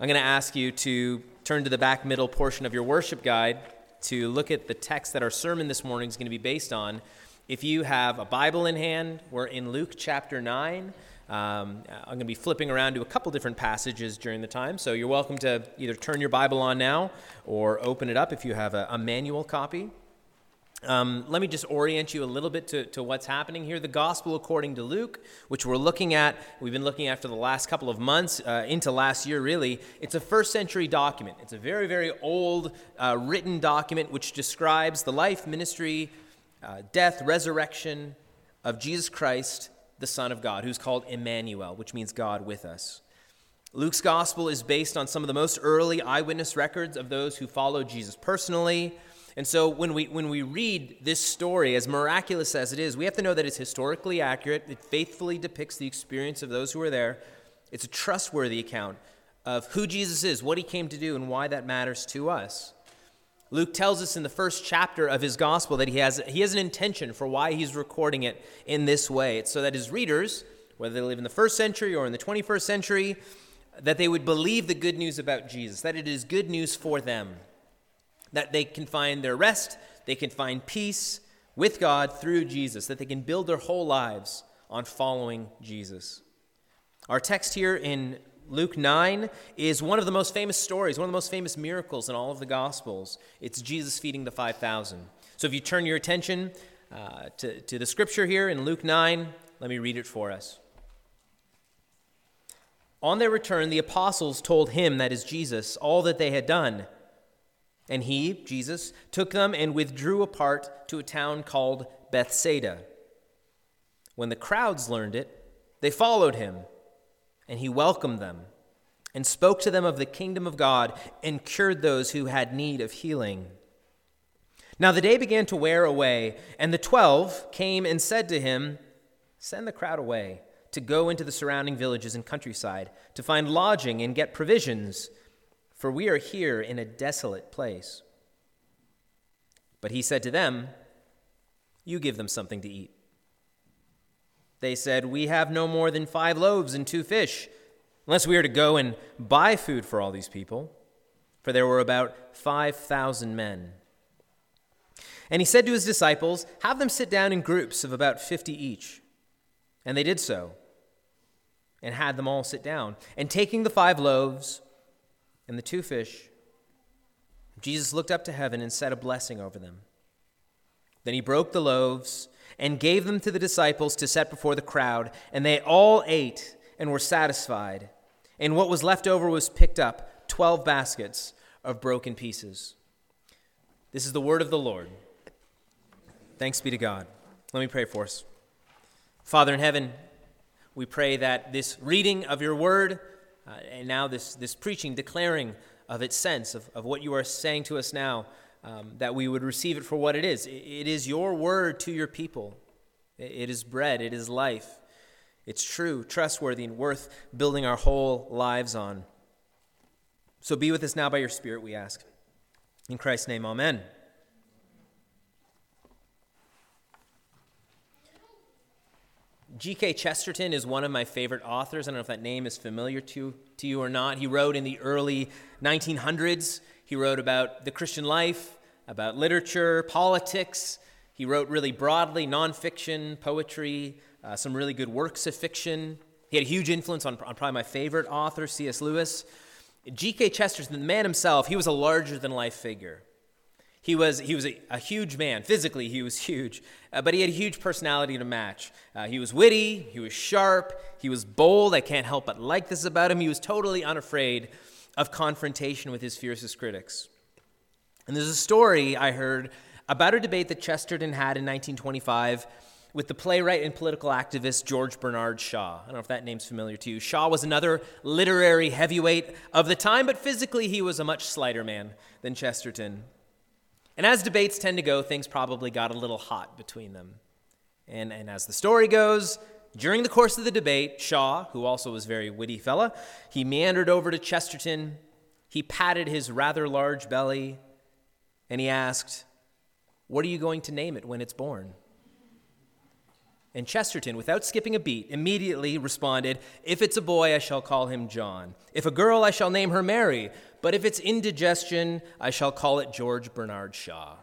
I'm going to ask you to turn to the back middle portion of your worship guide to look at the text that our sermon this morning is going to be based on. If you have a Bible in hand, we're in Luke chapter 9. I'm going to be flipping around to a couple different passages during the time, so you're welcome to either turn your Bible on now or open it up if you have a manual copy. Let me just orient you a little bit to what's happening here. The Gospel According to Luke, which we've been looking at for the last couple of months, into last year really. It's a first century document. It's a very, very old written document which describes the life, ministry, death, resurrection of Jesus Christ, the Son of God, who's called Emmanuel, which means God with us. Luke's Gospel is based on some of the most early eyewitness records of those who followed Jesus personally. And so when we read this story, as miraculous as it is, we have to know that it's historically accurate. It faithfully depicts the experience of those who were there. It's a trustworthy account of who Jesus is, what he came to do, and why that matters to us. Luke tells us in the first chapter of his gospel that he has an intention for why he's recording it in this way. It's so that his readers, whether they live in the first century or in the 21st century, that they would believe the good news about Jesus, that it is good news for them, that they can find their rest, they can find peace with God through Jesus, that they can build their whole lives on following Jesus. Our text here in Luke 9 is one of the most famous stories, one of the most famous miracles in all of the Gospels. It's Jesus feeding the 5,000. So if you turn your attention to the scripture here in Luke 9, let me read it for us. On their return, the apostles told him, that is Jesus, all that they had done. And he, Jesus, took them and withdrew apart to a town called Bethsaida. When the crowds learned it, they followed him, and he welcomed them and spoke to them of the kingdom of God and cured those who had need of healing. Now the day began to wear away, and the 12 came and said to him, "Send the crowd away to go into the surrounding villages and countryside to find lodging and get provisions, for we are here in a desolate place." But he said to them, "You give them something to eat." They said, "We have no more than 5 loaves and 2 fish, unless we are to go and buy food for all these people." For there were about 5,000 men. And he said to his disciples, "Have them sit down in groups of about 50 each. And they did so, and had them all sit down. And taking the 5 loaves, and the 2 fish, Jesus looked up to heaven and said a blessing over them. Then he broke the loaves and gave them to the disciples to set before the crowd, and they all ate and were satisfied. And what was left over was picked up, 12 baskets of broken pieces. This is the word of the Lord. Thanks be to God. Let me pray for us. Father in heaven, we pray that this reading of your word, and now this preaching, declaring of its sense, of what you are saying to us now, that we would receive it for what it is. It is your word to your people. It is bread. It is life. It's true, trustworthy, and worth building our whole lives on. So be with us now by your Spirit, we ask. In Christ's name, amen. G.K. Chesterton is one of my favorite authors. I don't know if that name is familiar to you or not. He wrote in the early 1900s. He wrote about the Christian life, about literature, politics. He wrote really broadly, nonfiction, poetry, some really good works of fiction. He had a huge influence on probably my favorite author, C.S. Lewis. G.K. Chesterton, the man himself, he was a larger-than-life figure. He was a huge man. Physically, he was huge, but he had a huge personality to match. He was witty, he was sharp, he was bold. I can't help but like this about him. He was totally unafraid of confrontation with his fiercest critics. And there's a story I heard about a debate that Chesterton had in 1925 with the playwright and political activist George Bernard Shaw. I don't know if that name's familiar to you. Shaw was another literary heavyweight of the time, but physically he was a much slighter man than Chesterton. And as debates tend to go, things probably got a little hot between them. And as the story goes, during the course of the debate, Shaw, who also was a very witty fella, he meandered over to Chesterton. He patted his rather large belly, and he asked, "What are you going to name it when it's born?" And Chesterton, without skipping a beat, immediately responded, "If it's a boy, I shall call him John. If a girl, I shall name her Mary. But if it's indigestion, I shall call it George Bernard Shaw."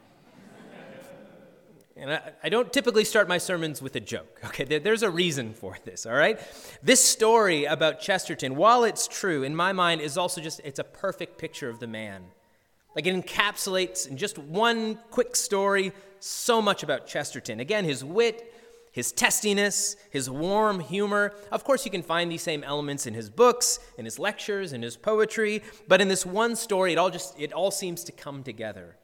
And I don't typically start my sermons with a joke, okay? There's a reason for this, all right? This story about Chesterton, while it's true, in my mind, is also just, it's a perfect picture of the man. Like, it encapsulates in just one quick story so much about Chesterton. Again, his wit, his testiness, his warm humor. Of course, you can find these same elements in his books, in his lectures, in his poetry, but in this one story, it all seems to come together,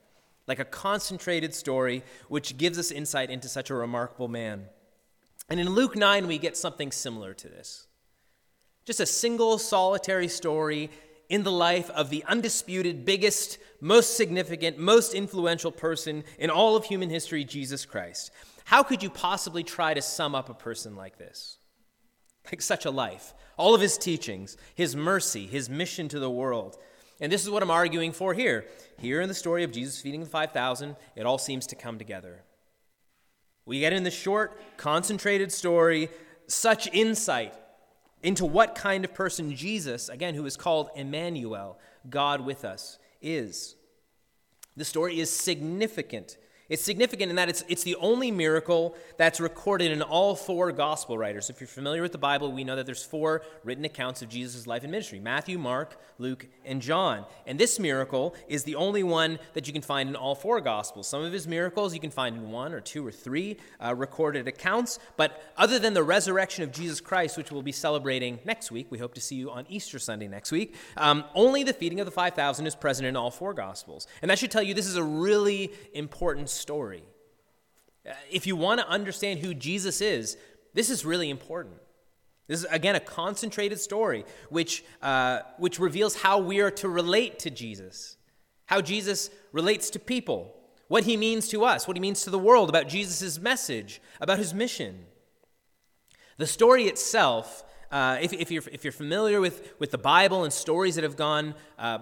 like a concentrated story, which gives us insight into such a remarkable man. And in Luke 9, we get something similar to this. Just a single solitary story in the life of the undisputed, biggest, most significant, most influential person in all of human history, Jesus Christ. How could you possibly try to sum up a person like this? Like such a life. All of his teachings, his mercy, his mission to the world. And this is what I'm arguing for here. Here in the story of Jesus feeding the 5,000, it all seems to come together. We get in this short, concentrated story, such insight into what kind of person Jesus, again, who is called Emmanuel, God with us, is. The story is significant. It's significant in that it's the only miracle that's recorded in all four gospel writers. If you're familiar with the Bible, we know that there's four written accounts of Jesus' life and ministry: Matthew, Mark, Luke, and John. And this miracle is the only one that you can find in all four gospels. Some of his miracles you can find in one or two or three recorded accounts. But other than the resurrection of Jesus Christ, which we'll be celebrating next week, we hope to see you on Easter Sunday next week, only the feeding of the 5,000 is present in all four gospels. And that should tell you this is a really important story. If you want to understand who Jesus is, this is really important. This is, again, a concentrated story which reveals how we are to relate to Jesus, how Jesus relates to people, what he means to us, what he means to the world, about Jesus' message, about his mission. The story itself, if you're familiar with the Bible and stories that have gone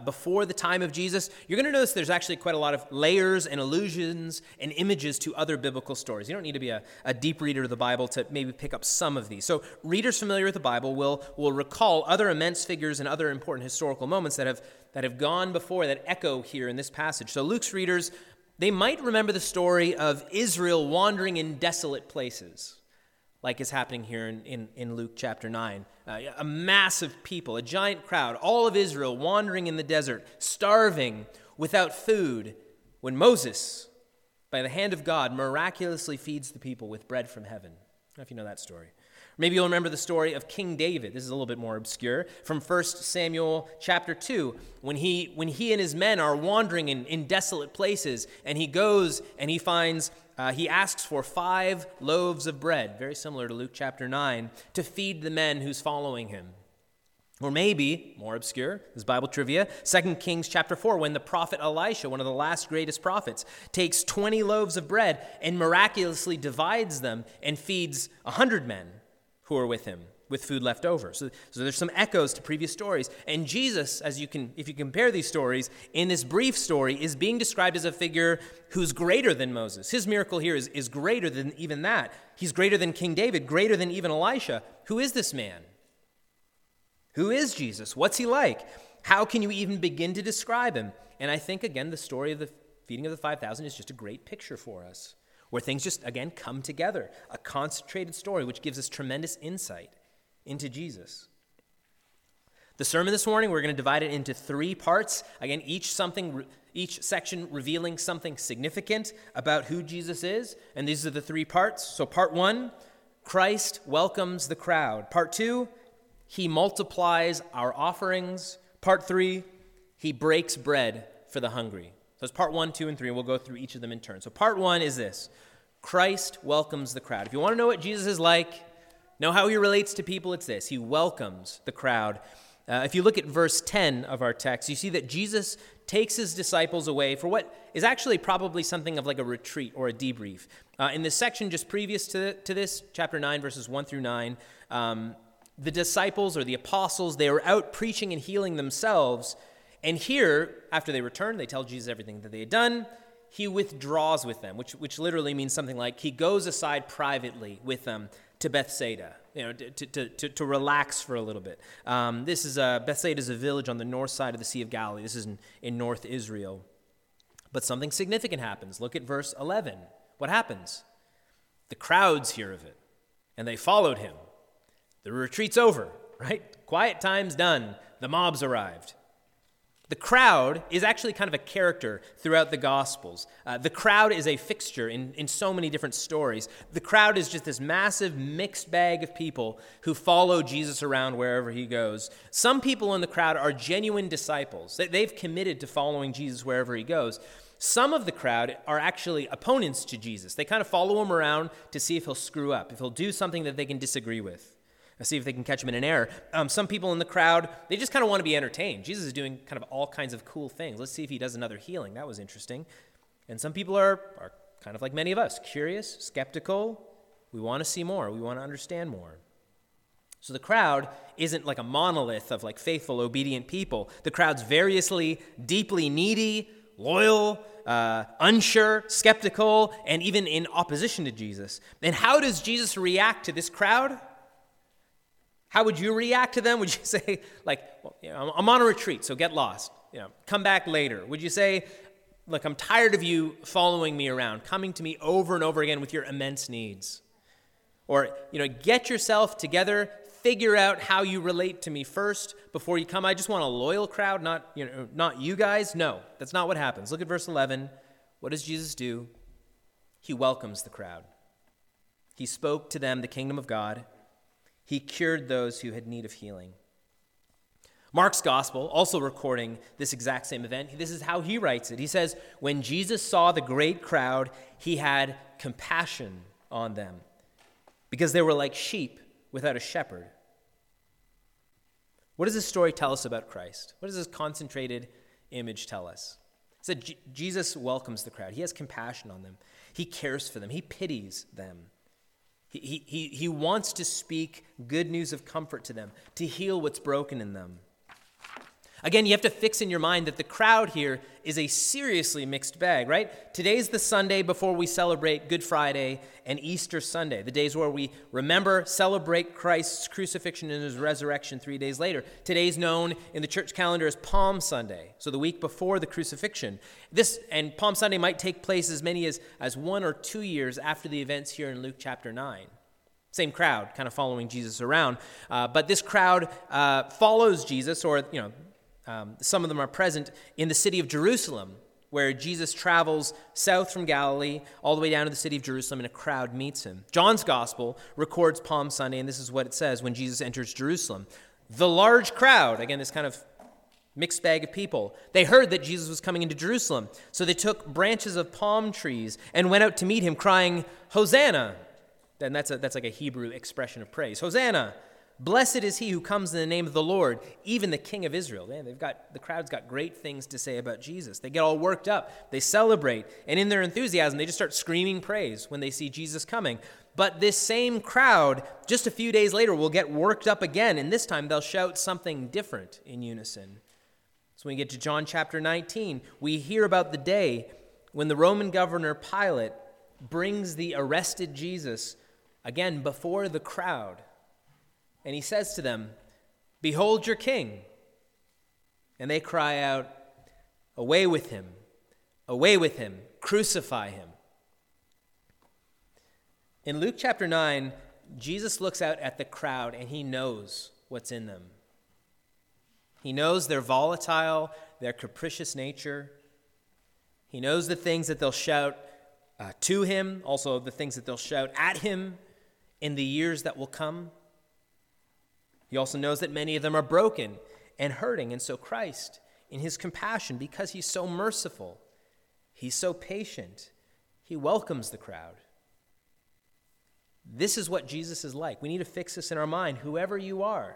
before the time of Jesus, you're going to notice there's actually quite a lot of layers and allusions and images to other biblical stories. You don't need to be a deep reader of the Bible to maybe pick up some of these. So readers familiar with the Bible will recall other immense figures and other important historical moments that have gone before, that echo here in this passage. So Luke's readers, they might remember the story of Israel wandering in desolate places, like is happening here in Luke chapter 9. A mass of people, a giant crowd, all of Israel wandering in the desert, starving, without food, when Moses, by the hand of God, miraculously feeds the people with bread from heaven. I don't know if you know that story. Maybe you'll remember the story of King David. This is a little bit more obscure, from 1 Samuel chapter 2, when he and his men are wandering in desolate places, and he goes and he finds, he asks for 5 loaves of bread, very similar to Luke chapter 9, to feed the men who's following him. Or maybe, more obscure, this is Bible trivia, 2 Kings chapter 4, when the prophet Elisha, one of the last greatest prophets, takes 20 loaves of bread and miraculously divides them and feeds 100 men who are with him, with food left over. So there's some echoes to previous stories. And Jesus, if you compare these stories, in this brief story, is being described as a figure who's greater than Moses. His miracle here is greater than even that. He's greater than King David, greater than even Elisha. Who is this man? Who is Jesus? What's he like? How can you even begin to describe him? And I think, again, the story of the feeding of the 5,000 is just a great picture for us, where things just, again, come together. A concentrated story, which gives us tremendous insight into Jesus. The sermon this morning, we're going to divide it into 3 parts. Again, each section revealing something significant about who Jesus is. And these are the 3 parts. So part 1, Christ welcomes the crowd. Part 2, he multiplies our offerings. Part 3, he breaks bread for the hungry. So it's part 1, 2, and 3, and we'll go through each of them in turn. So part 1 is this: Christ welcomes the crowd. If you want to know what Jesus is like, know how he relates to people, it's this: he welcomes the crowd. If you look at verse 10 of our text, you see that Jesus takes his disciples away for what is actually probably something of like a retreat or a debrief. In this section just previous to this, chapter 9, verses 1 through 9, the disciples or the apostles, they were out preaching and healing themselves. And here, after they return, they tell Jesus everything that they had done. he withdraws with them, which literally means something like he goes aside privately with them to Bethsaida, to relax for a little bit. This is Bethsaida is a village on the north side of the Sea of Galilee. This is in north Israel. But something significant happens. Look at verse 11. What happens? The crowds hear of it, and they followed him. The retreat's over, right? Quiet time's done. The mob's arrived. The crowd is actually kind of a character throughout the Gospels. The crowd is a fixture in so many different stories. The crowd is just this massive mixed bag of people who follow Jesus around wherever he goes. Some people in the crowd are genuine disciples. They've committed to following Jesus wherever he goes. Some of the crowd are actually opponents to Jesus. They kind of follow him around to see if he'll screw up, if he'll do something that they can disagree with. See if they can catch him in an error. Some people in the crowd, they just kind of want to be entertained. Jesus is doing kind of all kinds of cool things. Let's see if he does another healing. That was interesting. And some people are kind of like many of us, curious, skeptical. We want to see more. We want to understand more. So the crowd isn't like a monolith of like faithful, obedient people. The crowd's variously, deeply needy, loyal, unsure, skeptical, and even in opposition to Jesus. And how does Jesus react to this crowd? How would you react to them? Would you say, like, well, I'm on a retreat, so get lost. Come back later. Would you say, look, I'm tired of you following me around, coming to me over and over again with your immense needs? Or, get yourself together, figure out how you relate to me first before you come. I just want a loyal crowd, not you guys. No, that's not what happens. Look at verse 11. What does Jesus do? He welcomes the crowd. He spoke to them the kingdom of God. He cured those who had need of healing. Mark's gospel, also recording this exact same event, this is how he writes it. He says, when Jesus saw the great crowd, he had compassion on them because they were like sheep without a shepherd. What does this story tell us about Christ? What does this concentrated image tell us? It said Jesus welcomes the crowd. He has compassion on them. He cares for them. He pities them. He wants to speak good news of comfort to them, to heal what's broken in them. Again, you have to fix in your mind that the crowd here is a seriously mixed bag, right? Today's the Sunday before we celebrate Good Friday and Easter Sunday, the days where we remember, celebrate Christ's crucifixion and his resurrection 3 days later. Today's known in the church calendar as Palm Sunday, so the week before the crucifixion. This and Palm Sunday might take place as many as 1 or 2 years after the events here in Luke chapter 9. Same crowd, kind of following Jesus around. But this crowd follows Jesus, or, some of them are present in the city of Jerusalem, where Jesus travels south from Galilee all the way down to the city of Jerusalem, and a crowd meets him. John's gospel records Palm Sunday, and this is what it says when Jesus enters Jerusalem. The large crowd, again, this kind of mixed bag of people, they heard that Jesus was coming into Jerusalem, so they took branches of palm trees and went out to meet him, crying, Hosanna! And that's like a Hebrew expression of praise. Hosanna! Blessed is he who comes in the name of the Lord, even the King of Israel. Man, the crowd's got great things to say about Jesus. They get all worked up. They celebrate. And in their enthusiasm, they just start screaming praise when they see Jesus coming. But this same crowd, just a few days later, will get worked up again. And this time, they'll shout something different in unison. So when we get to John chapter 19, we hear about the day when the Roman governor Pilate brings the arrested Jesus, again, before the crowd. And he says to them, behold your king. And they cry out, away with him, crucify him. In Luke chapter 9, Jesus looks out at the crowd and he knows what's in them. He knows their volatile, their capricious nature. He knows the things that they'll shout to him, also the things that they'll shout at him in the years that will come. He also knows that many of them are broken and hurting, and so Christ, in his compassion, because he's so merciful, he's so patient, he welcomes the crowd. This is what Jesus is like. We need to fix this in our mind. Whoever you are,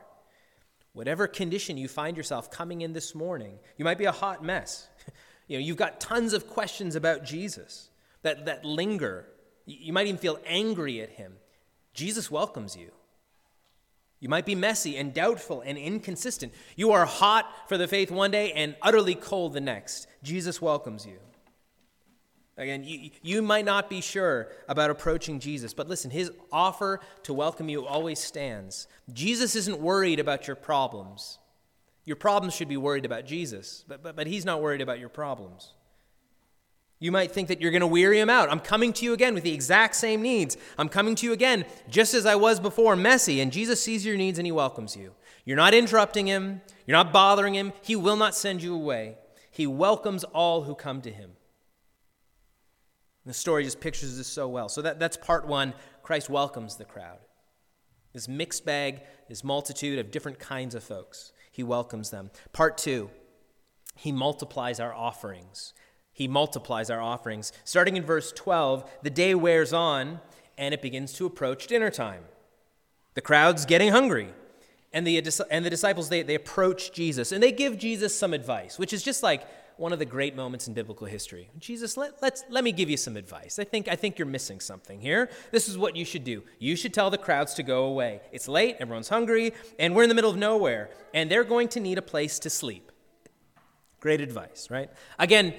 whatever condition you find yourself coming in this morning, you might be a hot mess. You've got tons of questions about Jesus that linger. You might even feel angry at him. Jesus welcomes you. You might be messy and doubtful and inconsistent. You are hot for the faith one day and utterly cold the next. Jesus welcomes you. Again, you might not be sure about approaching Jesus, but listen, his offer to welcome you always stands. Jesus isn't worried about your problems. Your problems should be worried about Jesus, but he's not worried about your problems. You might think that you're going to weary him out. I'm coming to you again with the exact same needs. I'm coming to you again just as I was before, messy, and Jesus sees your needs and he welcomes you. You're not interrupting him. You're not bothering him. He will not send you away. He welcomes all who come to him. The story just pictures this so well. So that's part one. Christ welcomes the crowd. This mixed bag, this multitude of different kinds of folks. He welcomes them. Part two, he multiplies our offerings. He multiplies our offerings. Starting in verse 12, the day wears on and it begins to approach dinner time. The crowd's getting hungry. And the disciples, they approach Jesus and they give Jesus some advice, which is just like one of the great moments in biblical history. Jesus, let me give you some advice. I think you're missing something here. This is what you should do. You should tell the crowds to go away. It's late, everyone's hungry, and we're in the middle of nowhere, and they're going to need a place to sleep. Great advice, right? Again,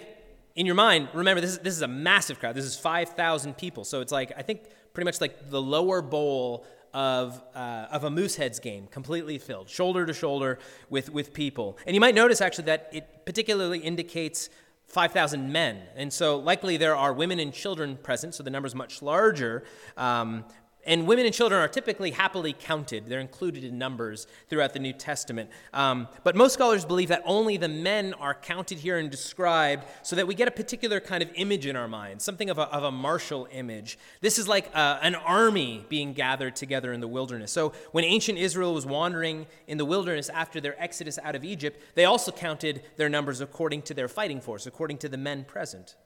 in your mind, remember, this is a massive crowd. This is 5,000 people, so it's like, I think, pretty much like the lower bowl of a Mooseheads game, completely filled, shoulder to shoulder with people. And you might notice, actually, that it particularly indicates 5,000 men. And so likely there are women and children present, so the number's much larger. And women and children are typically happily counted. They're included in numbers throughout the New Testament. But most scholars believe that only the men are counted here and described so that we get a particular kind of image in our minds, something of a martial image. This is like an army being gathered together in the wilderness. So when ancient Israel was wandering in the wilderness after their exodus out of Egypt, they also counted their numbers according to their fighting force, according to the men present.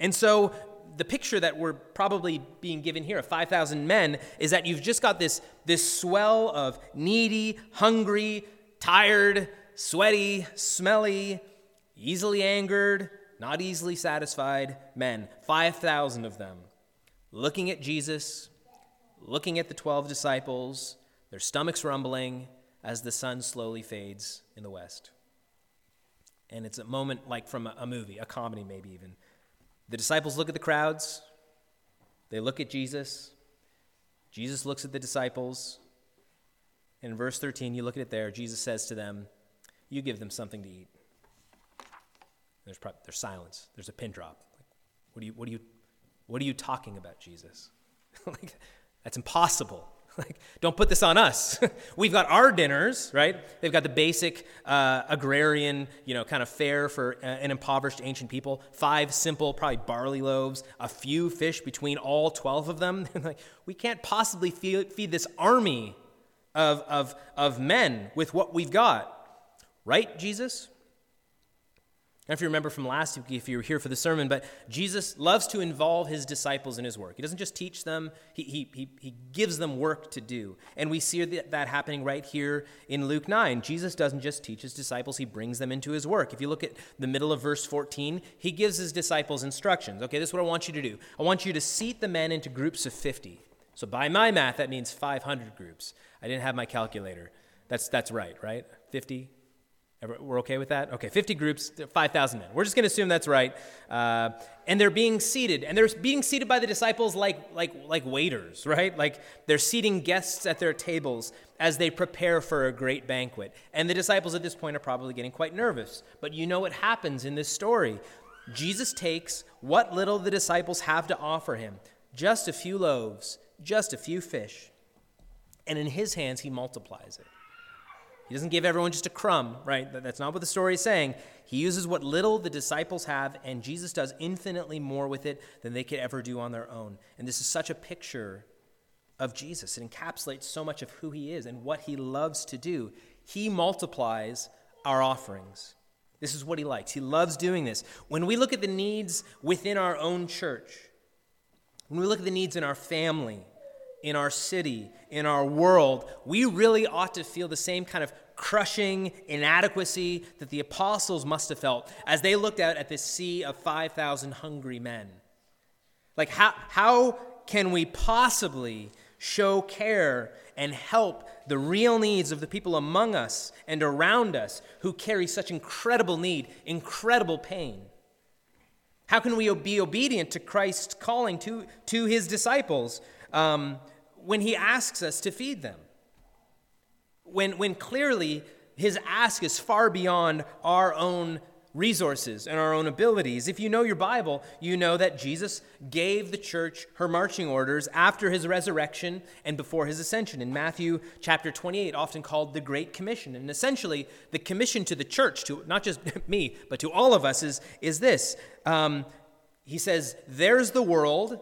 And so the picture that we're probably being given here of 5,000 men is that you've just got this swell of needy, hungry, tired, sweaty, smelly, easily angered, not easily satisfied men, 5,000 of them, looking at Jesus, looking at the 12 disciples, their stomachs rumbling as the sun slowly fades in the west. And it's a moment like from a movie, a comedy maybe even. The disciples look at the crowds. They look at Jesus. Jesus looks at the disciples. And in verse 13, you look at it there, Jesus says to them, "You give them something to eat." There's silence. There's a pin drop. Like, what are you talking about, Jesus? Like, that's impossible. Like, don't put this on us. We've got our dinners, right? They've got the basic agrarian, kind of fare for an impoverished ancient people. 5 simple, probably barley loaves, a few fish between all 12 of them. Like, we can't possibly feed this army of men with what we've got. Right, Jesus? I don't know if you remember from last week, if you were here for the sermon, but Jesus loves to involve his disciples in his work. He doesn't just teach them, he gives them work to do. And we see that happening right here in Luke 9. Jesus doesn't just teach his disciples, he brings them into his work. If you look at the middle of verse 14, he gives his disciples instructions. Okay, this is what I want you to do. I want you to seat the men into groups of 50. So by my math, that means 500 groups. I didn't have my calculator. That's right? 50? We're okay with that? Okay, 50 groups, 5,000 men. We're just going to assume that's right. And they're being seated. And they're being seated by the disciples like waiters, right? Like they're seating guests at their tables as they prepare for a great banquet. And the disciples at this point are probably getting quite nervous. But you know what happens in this story. Jesus takes what little the disciples have to offer him. Just a few loaves, just a few fish. And in his hands, he multiplies it. He doesn't give everyone just a crumb, right? That's not what the story is saying. He uses what little the disciples have, and Jesus does infinitely more with it than they could ever do on their own. And this is such a picture of Jesus. It encapsulates so much of who he is and what he loves to do. He multiplies our offerings. This is what he likes. He loves doing this. When we look at the needs within our own church, when we look at the needs in our family, in our city, in our world, we really ought to feel the same kind of crushing inadequacy that the apostles must have felt as they looked out at this sea of 5,000 hungry men. Like, how can we possibly show care and help the real needs of the people among us and around us who carry such incredible need, incredible pain? How can we be obedient to Christ's calling to his disciples when he asks us to feed them? When clearly his ask is far beyond our own resources and our own abilities. If you know your Bible, you know that Jesus gave the church her marching orders after his resurrection and before his ascension in Matthew chapter 28, often called the Great Commission. And essentially, the commission to the church, to not just me, but to all of us, is this. He says, there's the world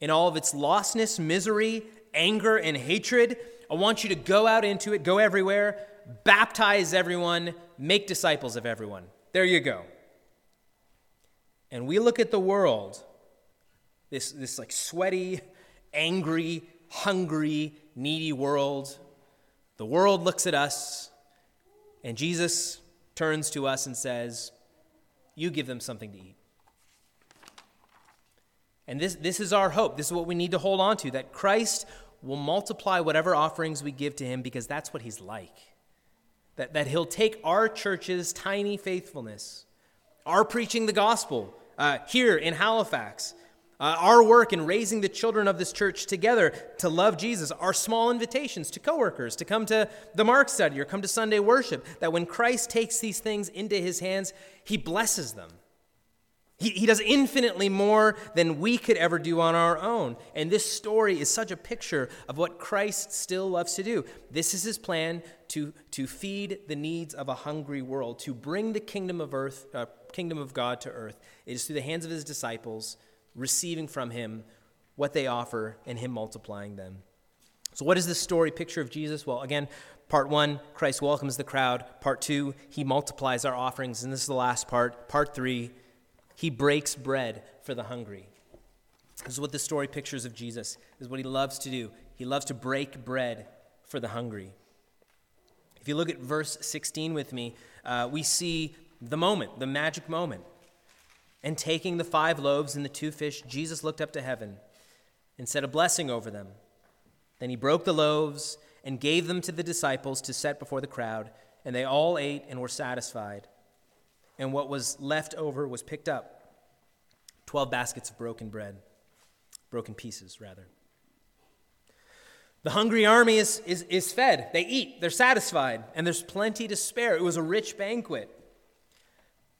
in all of its lostness, misery, anger, and hatred. I want you to go out into it, go everywhere, baptize everyone, make disciples of everyone. There you go. And we look at the world, this like sweaty, angry, hungry, needy world. The world looks at us, and Jesus turns to us and says, you give them something to eat. And this is our hope. This is what we need to hold on to, that Christ will multiply whatever offerings we give to him because that's what he's like. That he'll take our church's tiny faithfulness, our preaching the gospel here in Halifax, our work in raising the children of this church together to love Jesus, our small invitations to coworkers, to come to the Mark study or come to Sunday worship, that when Christ takes these things into his hands, he blesses them. He does infinitely more than we could ever do on our own. And this story is such a picture of what Christ still loves to do. This is his plan to feed the needs of a hungry world, to bring the kingdom of God to earth. It is through the hands of his disciples, receiving from him what they offer and him multiplying them. So what is this story picture of Jesus? Well, again, part one, Christ welcomes the crowd. Part two, he multiplies our offerings. And this is the last part. Part three, he breaks bread for the hungry. This is what the story pictures of Jesus. This is what he loves to do. He loves to break bread for the hungry. If you look at verse 16 with me, we see the moment, the magic moment. And taking the 5 loaves and the 2 fish, Jesus looked up to heaven and said a blessing over them. Then he broke the loaves and gave them to the disciples to set before the crowd, and they all ate and were satisfied. And what was left over was picked up. 12 baskets of broken pieces. The hungry army is fed. They eat. They're satisfied. And there's plenty to spare. It was a rich banquet.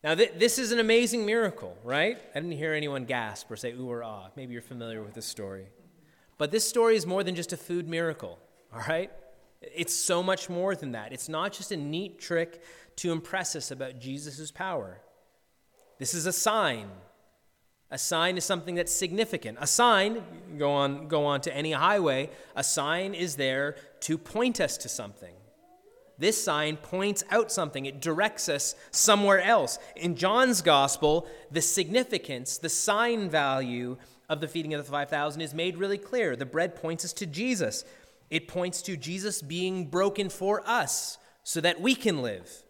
Now, this is an amazing miracle, right? I didn't hear anyone gasp or say, ooh or ah. Maybe you're familiar with this story. But this story is more than just a food miracle, all right? It's so much more than that. It's not just a neat trick to impress us about Jesus' power. This is a sign. A sign is something that's significant. A sign, go on to any highway, a sign is there to point us to something. This sign points out something. It directs us somewhere else. In John's gospel, the significance, the sign value of the feeding of the 5,000 is made really clear. The bread points us to Jesus. It points to Jesus being broken for us so that we can live.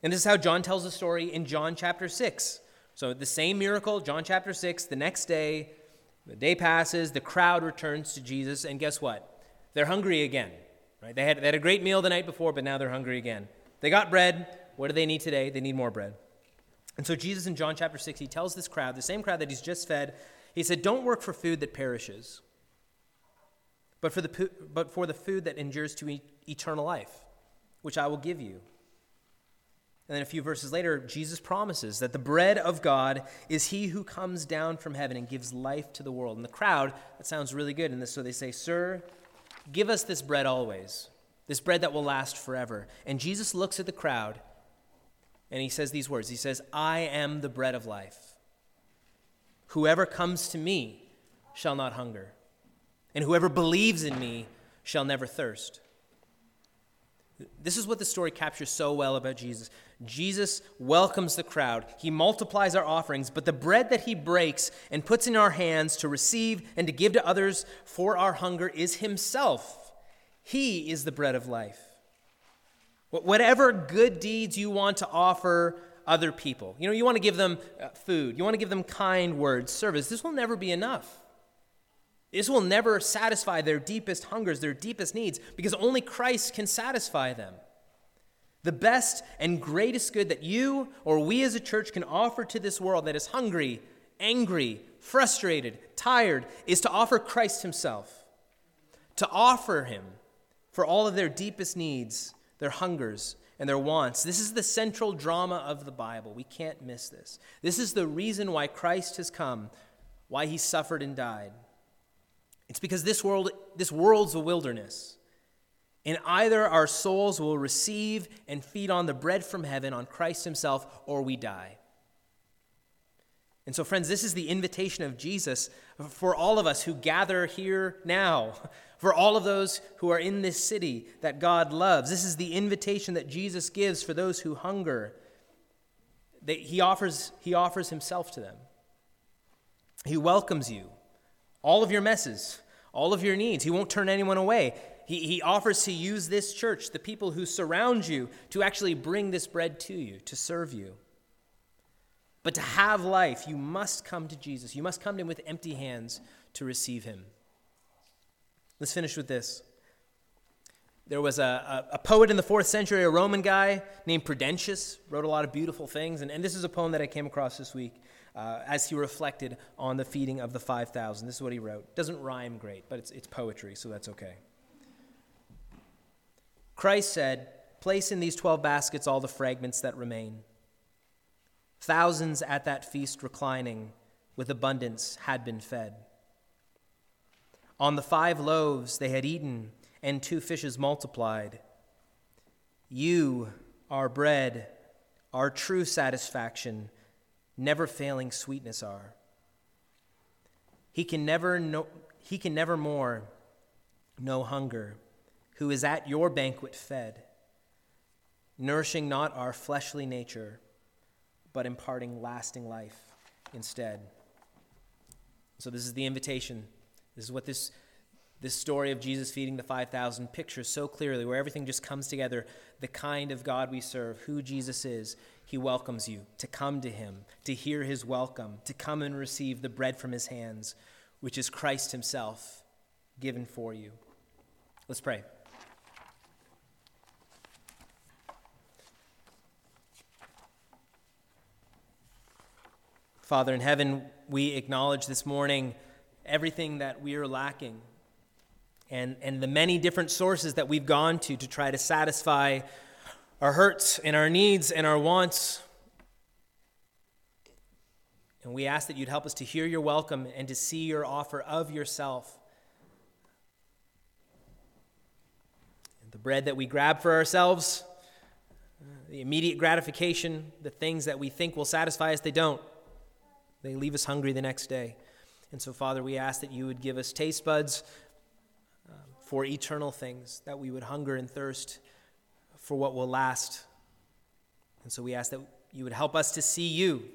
And this is how John tells the story in John chapter 6. So the same miracle, John chapter 6, the next day, the day passes, the crowd returns to Jesus, and guess what? They're hungry again. Right? They had a great meal the night before, but now they're hungry again. They got bread. What do they need today? They need more bread. And so Jesus in John chapter 6, he tells this crowd, the same crowd that he's just fed, he said, don't work for food that perishes, but for the food that endures to eternal life, which I will give you. And then a few verses later, Jesus promises that the bread of God is he who comes down from heaven and gives life to the world. And the crowd, that sounds really good in this, so they say, sir, give us this bread always, this bread that will last forever. And Jesus looks at the crowd, and he says these words. He says, I am the bread of life. Whoever comes to me shall not hunger. And whoever believes in me shall never thirst. This is what the story captures so well about Jesus. Jesus welcomes the crowd. He multiplies our offerings, but the bread that he breaks and puts in our hands to receive and to give to others for our hunger is himself. He is the bread of life. Whatever good deeds you want to offer other people, you want to give them food, you want to give them kind words, service, this will never be enough. This will never satisfy their deepest hungers, their deepest needs, because only Christ can satisfy them. The best and greatest good that you or we as a church can offer to this world that is hungry angry, frustrated, tired, is to offer Christ himself, to offer him for all of their deepest needs, their hungers, and their wants. This is the central drama of the Bible. We can't miss this. This is the reason why Christ has come, why he suffered and died. It's because this world's a wilderness. And either our souls will receive and feed on the bread from heaven, on Christ himself, or we die. And so, friends, this is the invitation of Jesus for all of us who gather here now, for all of those who are in this city that God loves. This is the invitation that Jesus gives for those who hunger. He offers himself to them. He welcomes you, all of your messes, all of your needs. He won't turn anyone away. He offers to use this church, the people who surround you, to actually bring this bread to you, to serve you. But to have life, you must come to Jesus. You must come to him with empty hands to receive him. Let's finish with this. There was a poet in the 4th century, a Roman guy named Prudentius, wrote a lot of beautiful things. And this is a poem that I came across this week as he reflected on the feeding of the 5,000. This is what he wrote. It doesn't rhyme great, but it's poetry, so that's okay. Christ said, "Place in these 12 baskets all the fragments that remain. Thousands at that feast reclining with abundance had been fed. On the 5 loaves they had eaten and 2 fishes multiplied. You, our bread, our true satisfaction, never failing sweetness are. He can never more know hunger, who is at your banquet fed, nourishing not our fleshly nature, but imparting lasting life instead." So this is the invitation. This is what this story of Jesus feeding the 5,000 pictures so clearly, where everything just comes together, the kind of God we serve, who Jesus is. He welcomes you to come to him, to hear his welcome, to come and receive the bread from his hands, which is Christ himself given for you. Let's pray. Father in heaven, we acknowledge this morning everything that we are lacking and the many different sources that we've gone to try to satisfy our hurts and our needs and our wants. And we ask that you'd help us to hear your welcome and to see your offer of yourself. And the bread that we grab for ourselves, the immediate gratification, the things that we think will satisfy us, they don't. They leave us hungry the next day. And so, Father, we ask that you would give us taste buds for eternal things, that we would hunger and thirst for what will last. And so we ask that you would help us to see you,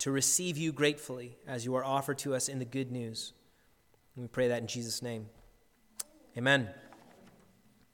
to receive you gratefully as you are offered to us in the good news. And we pray that in Jesus' name. Amen.